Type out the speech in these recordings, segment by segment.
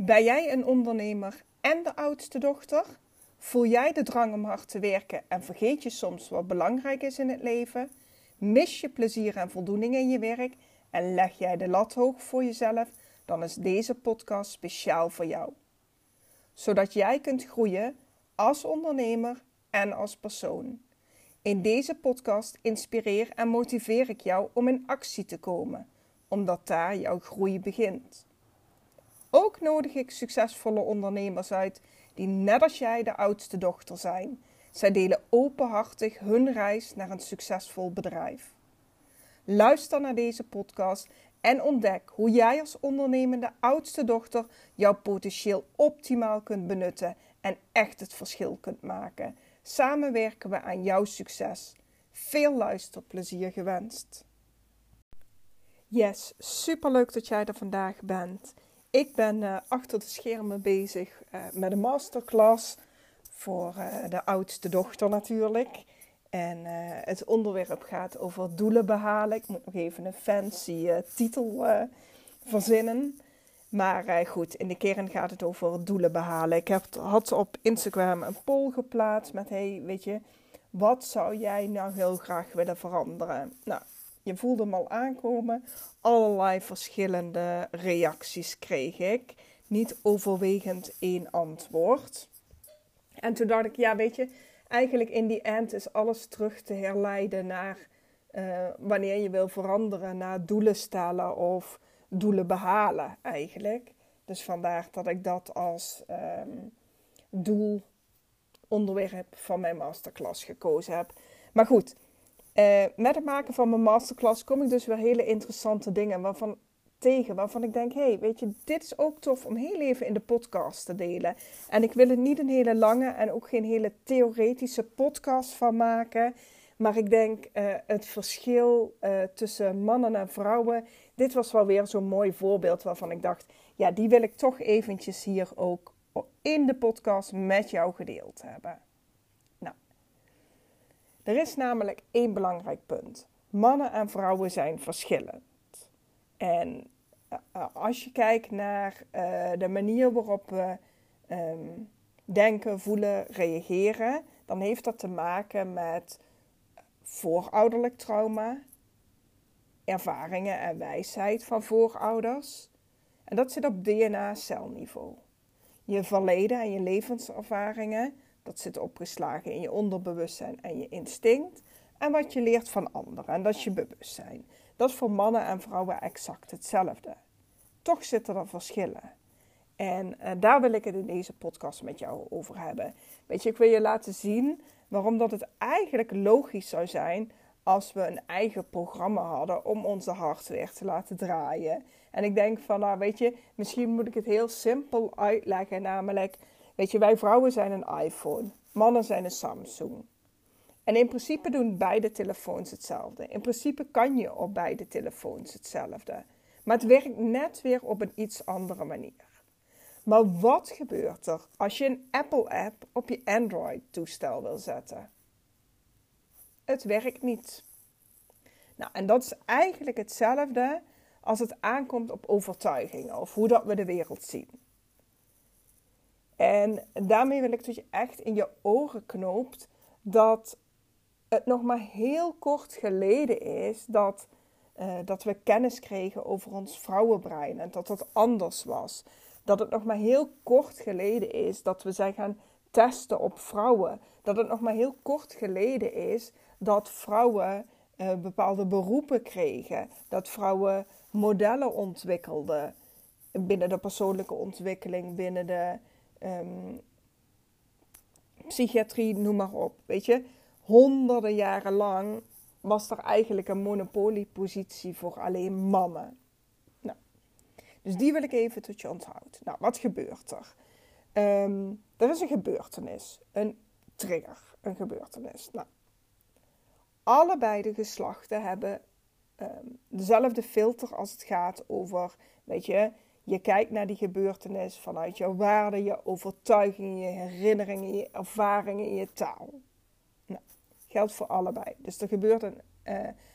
Ben jij een ondernemer en de oudste dochter? Voel jij de drang om hard te werken en vergeet je soms wat belangrijk is in het leven? Mis je plezier en voldoening in je werk en leg jij de lat hoog voor jezelf? Dan is deze podcast speciaal voor jou. Zodat jij kunt groeien als ondernemer en als persoon. In deze podcast inspireer en motiveer ik jou om in actie te komen, omdat daar jouw groei begint. Ook nodig ik succesvolle ondernemers uit die net als jij de oudste dochter zijn. Zij delen openhartig hun reis naar een succesvol bedrijf. Luister naar deze podcast en ontdek hoe jij als ondernemende oudste dochter jouw potentieel optimaal kunt benutten en echt het verschil kunt maken. Samen werken we aan jouw succes. Veel luisterplezier gewenst. Yes, superleuk dat jij er vandaag bent. Ik ben achter de schermen bezig met een masterclass voor de oudste dochter natuurlijk. En het onderwerp gaat over doelen behalen. Ik moet nog even een fancy titel verzinnen. Maar goed, in de kern gaat het over doelen behalen. Ik had op Instagram een poll geplaatst met... Hey, weet je, wat zou jij nou heel graag willen veranderen? Nou, je voelde hem al aankomen. Allerlei verschillende reacties kreeg ik. Niet overwegend één antwoord. En toen dacht ik, ja weet je... Eigenlijk in die end is alles terug te herleiden naar wanneer je wil veranderen, naar doelen stellen of doelen behalen eigenlijk. Dus vandaar dat ik dat als doelonderwerp van mijn masterclass gekozen heb. Maar goed, met het maken van mijn masterclass kom ik dus weer hele interessante dingen waarvan ik denk, hey, weet je, dit is ook tof om heel even in de podcast te delen. En ik wil er niet een hele lange en ook geen hele theoretische podcast van maken. Maar ik denk, het verschil tussen mannen en vrouwen, dit was wel weer zo'n mooi voorbeeld waarvan ik dacht, ja, die wil ik toch eventjes hier ook in de podcast met jou gedeeld hebben. Nou, er is namelijk één belangrijk punt. Mannen en vrouwen zijn verschillend. En als je kijkt naar de manier waarop we denken, voelen, reageren... dan heeft dat te maken met voorouderlijk trauma... ervaringen en wijsheid van voorouders. En dat zit op DNA-celniveau. Je verleden en je levenservaringen... dat zit opgeslagen in je onderbewustzijn en je instinct... en wat je leert van anderen, en dat is je bewustzijn... Dat is voor mannen en vrouwen exact hetzelfde. Toch zitten er verschillen. En daar wil ik het in deze podcast met jou over hebben. Weet je, ik wil je laten zien waarom dat het eigenlijk logisch zou zijn... als we een eigen programma hadden om onze hart weer te laten draaien. En ik denk van, nou weet je, misschien moet ik het heel simpel uitleggen. Namelijk, weet je, wij vrouwen zijn een iPhone. Mannen zijn een Samsung. En in principe doen beide telefoons hetzelfde. In principe kan je op beide telefoons hetzelfde. Maar het werkt net weer op een iets andere manier. Maar wat gebeurt er als je een Apple-app op je Android-toestel wil zetten? Het werkt niet. Nou, en dat is eigenlijk hetzelfde als het aankomt op overtuigingen of hoe dat we de wereld zien. En daarmee wil ik dat je echt in je oren knoopt dat... het nog maar heel kort geleden is dat we kennis kregen over ons vrouwenbrein en dat dat anders was. Dat het nog maar heel kort geleden is dat we zijn gaan testen op vrouwen. Dat het nog maar heel kort geleden is dat vrouwen bepaalde beroepen kregen. Dat vrouwen modellen ontwikkelden binnen de persoonlijke ontwikkeling, binnen de psychiatrie, noem maar op, weet je. Honderden jaren lang was er eigenlijk een monopoliepositie voor alleen mannen. Nou, dus die wil ik even tot je onthoudt. Nou, wat gebeurt er? Er is een gebeurtenis. Een trigger. Een gebeurtenis. Nou, allebei de geslachten hebben dezelfde filter als het gaat over... Weet je, je kijkt naar die gebeurtenis vanuit jouw waarden, je overtuigingen, je herinneringen, je ervaringen, je taal. Nou, geldt voor allebei. Dus er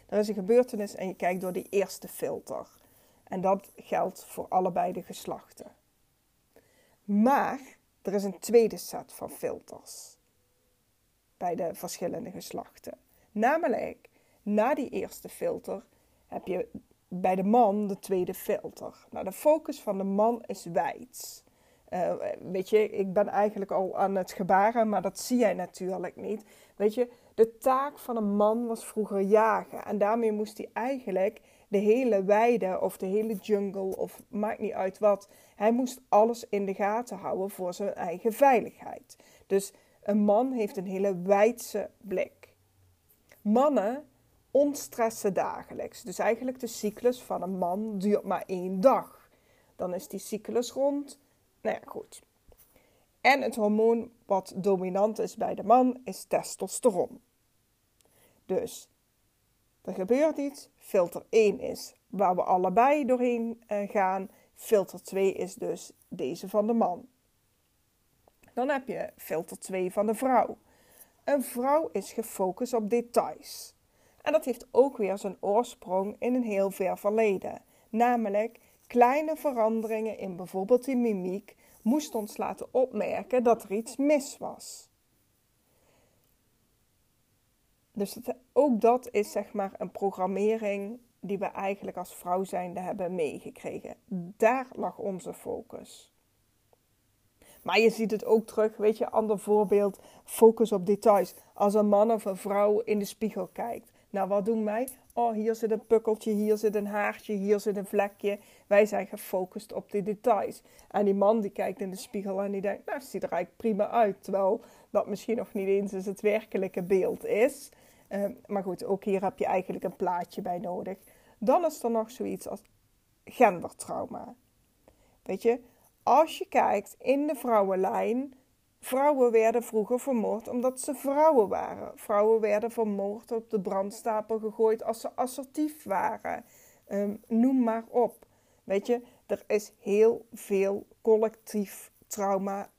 is een gebeurtenis en je kijkt door die eerste filter. En dat geldt voor allebei de geslachten. Maar er is een tweede set van filters bij de verschillende geslachten. Namelijk, na die eerste filter heb je bij de man de tweede filter. Nou, de focus van de man is wijd. Weet je, ik ben eigenlijk al aan het gebaren, maar dat zie jij natuurlijk niet. Weet je, de taak van een man was vroeger jagen. En daarmee moest hij eigenlijk de hele weide of de hele jungle of maakt niet uit wat. Hij moest alles in de gaten houden voor zijn eigen veiligheid. Dus een man heeft een hele wijdse blik. Mannen ontstressen dagelijks. Dus eigenlijk de cyclus van een man duurt maar 1 dag. Dan is die cyclus rond. Nou ja, goed. En het hormoon wat dominant is bij de man is testosteron. Dus er gebeurt iets. Filter 1 is waar we allebei doorheen gaan. Filter 2 is dus deze van de man. Dan heb je filter 2 van de vrouw. Een vrouw is gefocust op details. En dat heeft ook weer zijn oorsprong in een heel ver verleden. Namelijk, kleine veranderingen in bijvoorbeeld die mimiek moest ons laten opmerken dat er iets mis was. Dus ook dat is zeg maar een programmering die we eigenlijk als vrouw zijnde hebben meegekregen. Daar lag onze focus. Maar je ziet het ook terug, weet je, ander voorbeeld, focus op details. Als een man of een vrouw in de spiegel kijkt. Nou, wat doen wij? Oh, hier zit een pukkeltje, hier zit een haartje, hier zit een vlekje. Wij zijn gefocust op de details. En die man die kijkt in de spiegel en die denkt, nou, ziet er eigenlijk prima uit. Terwijl dat misschien nog niet eens het werkelijke beeld is. Maar goed, ook hier heb je eigenlijk een plaatje bij nodig. Dan is er nog zoiets als gendertrauma. Weet je, als je kijkt in de vrouwenlijn, vrouwen werden vroeger vermoord omdat ze vrouwen waren. Vrouwen werden vermoord, op de brandstapel gegooid als ze assertief waren. Noem maar op. Weet je, er is heel veel collectief trauma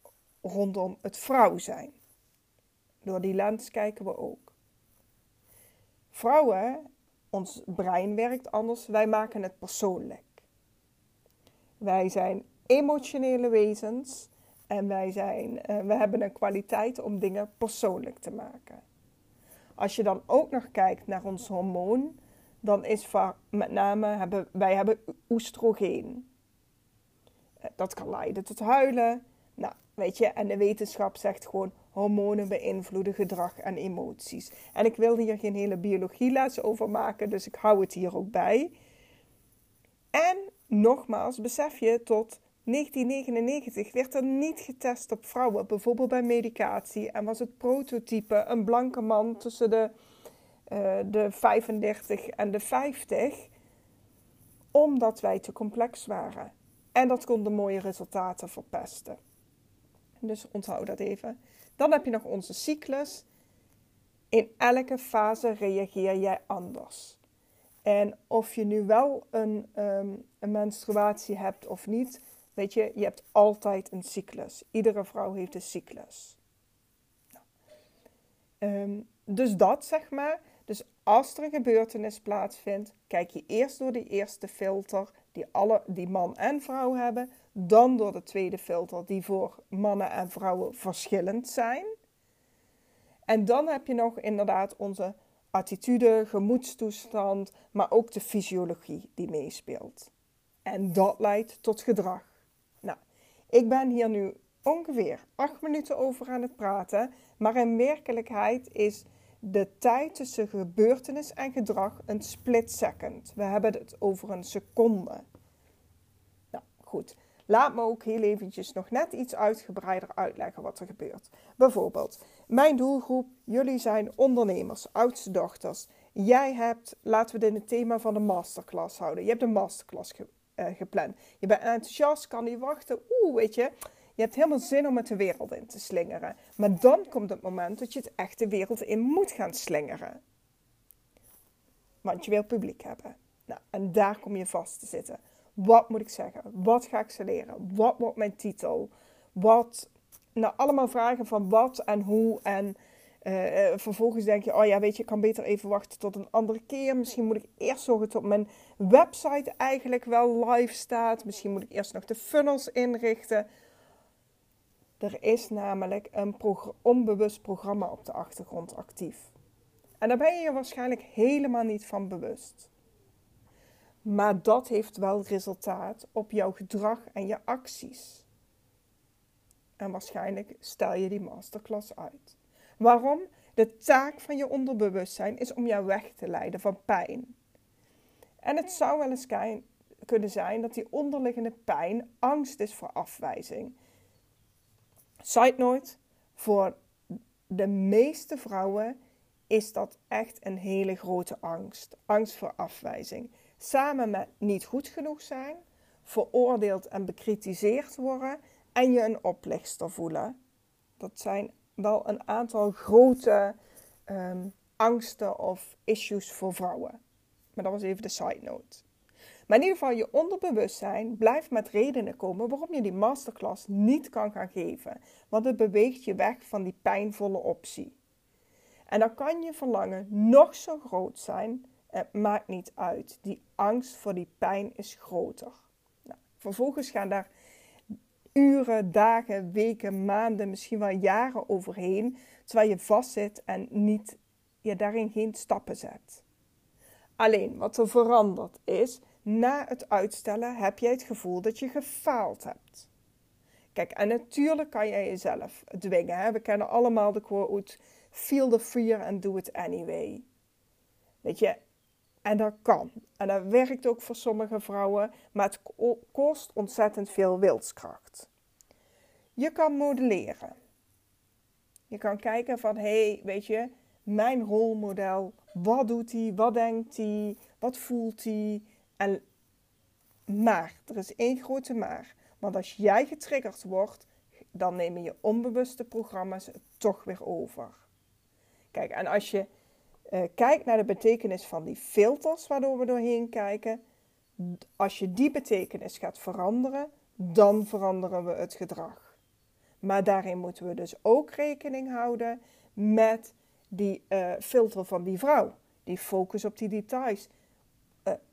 rondom het vrouw zijn. Door die lens kijken we ook. Vrouwen, ons brein werkt anders, wij maken het persoonlijk. Wij zijn emotionele wezens en we hebben een kwaliteit om dingen persoonlijk te maken. Als je dan ook nog kijkt naar ons hormoon, dan is met name wij hebben oestrogeen. Dat kan leiden tot huilen. Nou, weet je, en de wetenschap zegt gewoon hormonen beïnvloeden gedrag en emoties. En ik wil hier geen hele biologieles over maken, dus ik hou het hier ook bij. En nogmaals, besef je tot 1999 werd er niet getest op vrouwen, bijvoorbeeld bij medicatie. En was het prototype een blanke man tussen de 35 en de 50, omdat wij te complex waren. En dat kon de mooie resultaten verpesten. Dus onthoud dat even. Dan heb je nog onze cyclus. In elke fase reageer jij anders. En of je nu wel een menstruatie hebt of niet, weet je, je hebt altijd een cyclus. Iedere vrouw heeft een cyclus. Nou. Dus dat, zeg maar. Dus als er een gebeurtenis plaatsvindt, kijk je eerst door die eerste filter die man en vrouw hebben. Dan door de tweede filter die voor mannen en vrouwen verschillend zijn. En dan heb je nog inderdaad onze attitude, gemoedstoestand, maar ook de fysiologie die meespeelt. En dat leidt tot gedrag. Nou, ik ben hier nu ongeveer 8 minuten over aan het praten, maar in werkelijkheid is de tijd tussen gebeurtenis en gedrag een split second. We hebben het over een seconde. Nou, goed. Laat me ook heel eventjes nog net iets uitgebreider uitleggen wat er gebeurt. Bijvoorbeeld, mijn doelgroep, jullie zijn ondernemers, oudste dochters. Jij hebt, laten we dit het thema van de masterclass houden. Je hebt een masterclass gepland. Je bent enthousiast, kan niet wachten. Weet je, je hebt helemaal zin om het de wereld in te slingeren. Maar dan komt het moment dat je het echt de wereld in moet gaan slingeren. Want je wil publiek hebben. Nou, en daar kom je vast te zitten. Wat moet ik zeggen? Wat ga ik ze leren? Wat wordt mijn titel? Wat? Nou, allemaal vragen van wat en hoe. En vervolgens denk je, oh ja, weet je, ik kan beter even wachten tot een andere keer. Misschien moet ik eerst zorgen dat mijn website eigenlijk wel live staat. Misschien moet ik eerst nog de funnels inrichten. Er is namelijk een onbewust programma op de achtergrond actief. En daar ben je je waarschijnlijk helemaal niet van bewust. Maar dat heeft wel resultaat op jouw gedrag en je acties. En waarschijnlijk stel je die masterclass uit. Waarom? De taak van je onderbewustzijn is om jou weg te leiden van pijn. En het zou wel eens kunnen zijn dat die onderliggende pijn angst is voor afwijzing. Side note, voor de meeste vrouwen is dat echt een hele grote angst. Angst voor afwijzing. Samen met niet goed genoeg zijn, veroordeeld en bekritiseerd worden en je een oplichter voelen. Dat zijn wel een aantal grote angsten of issues voor vrouwen. Maar dat was even de side note. Maar in ieder geval, je onderbewustzijn blijft met redenen komen waarom je die masterclass niet kan gaan geven. Want het beweegt je weg van die pijnvolle optie. En dan kan je verlangen nog zo groot zijn. Het maakt niet uit. Die angst voor die pijn is groter. Nou, vervolgens gaan daar uren, dagen, weken, maanden, misschien wel jaren overheen. Terwijl je vastzit en je daarin geen stappen zet. Alleen wat er verandert is, na het uitstellen heb jij het gevoel dat je gefaald hebt. Kijk, en natuurlijk kan jij jezelf dwingen. Hè? We kennen allemaal de quote, feel the fear and do it anyway. Weet je, en dat kan. En dat werkt ook voor sommige vrouwen, maar het kost ontzettend veel wilskracht. Je kan modelleren. Je kan kijken van, hey, weet je, mijn rolmodel, wat doet hij, wat denkt hij, wat voelt hij? Maar, er is één grote maar. Want als jij getriggerd wordt, dan nemen je onbewuste programma's het toch weer over. Kijk, en als je kijkt naar de betekenis van die filters waardoor we doorheen kijken. Als je die betekenis gaat veranderen, dan veranderen we het gedrag. Maar daarin moeten we dus ook rekening houden met die filter van die vrouw. Die focus op die details.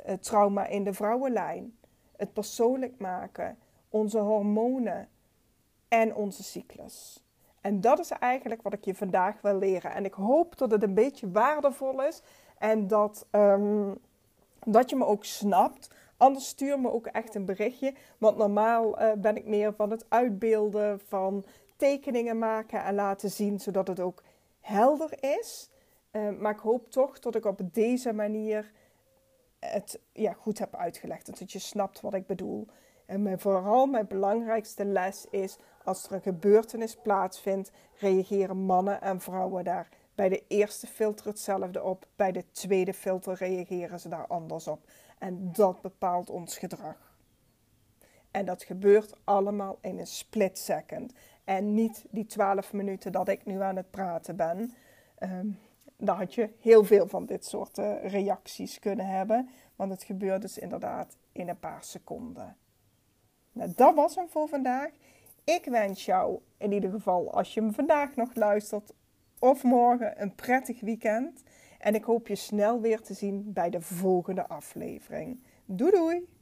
Het trauma in de vrouwenlijn. Het persoonlijk maken. Onze hormonen. En onze cyclus. En dat is eigenlijk wat ik je vandaag wil leren. En ik hoop dat het een beetje waardevol is. En dat je me ook snapt. Anders stuur me ook echt een berichtje. Want normaal ben ik meer van het uitbeelden. Van tekeningen maken en laten zien. Zodat het ook helder is. Maar ik hoop toch dat ik op deze manier het goed heb uitgelegd. En dat je snapt wat ik bedoel. En vooral mijn belangrijkste les is, als er een gebeurtenis plaatsvindt, reageren mannen en vrouwen daar. Bij de eerste filter hetzelfde op, bij de tweede filter reageren ze daar anders op. En dat bepaalt ons gedrag. En dat gebeurt allemaal in een split second. En niet die 12 minuten dat ik nu aan het praten ben. Daar had je heel veel van dit soort reacties kunnen hebben. Want het gebeurt dus inderdaad in een paar seconden. Nou, dat was hem voor vandaag. Ik wens jou in ieder geval, als je me vandaag nog luistert of morgen, een prettig weekend. En ik hoop je snel weer te zien bij de volgende aflevering. Doei doei!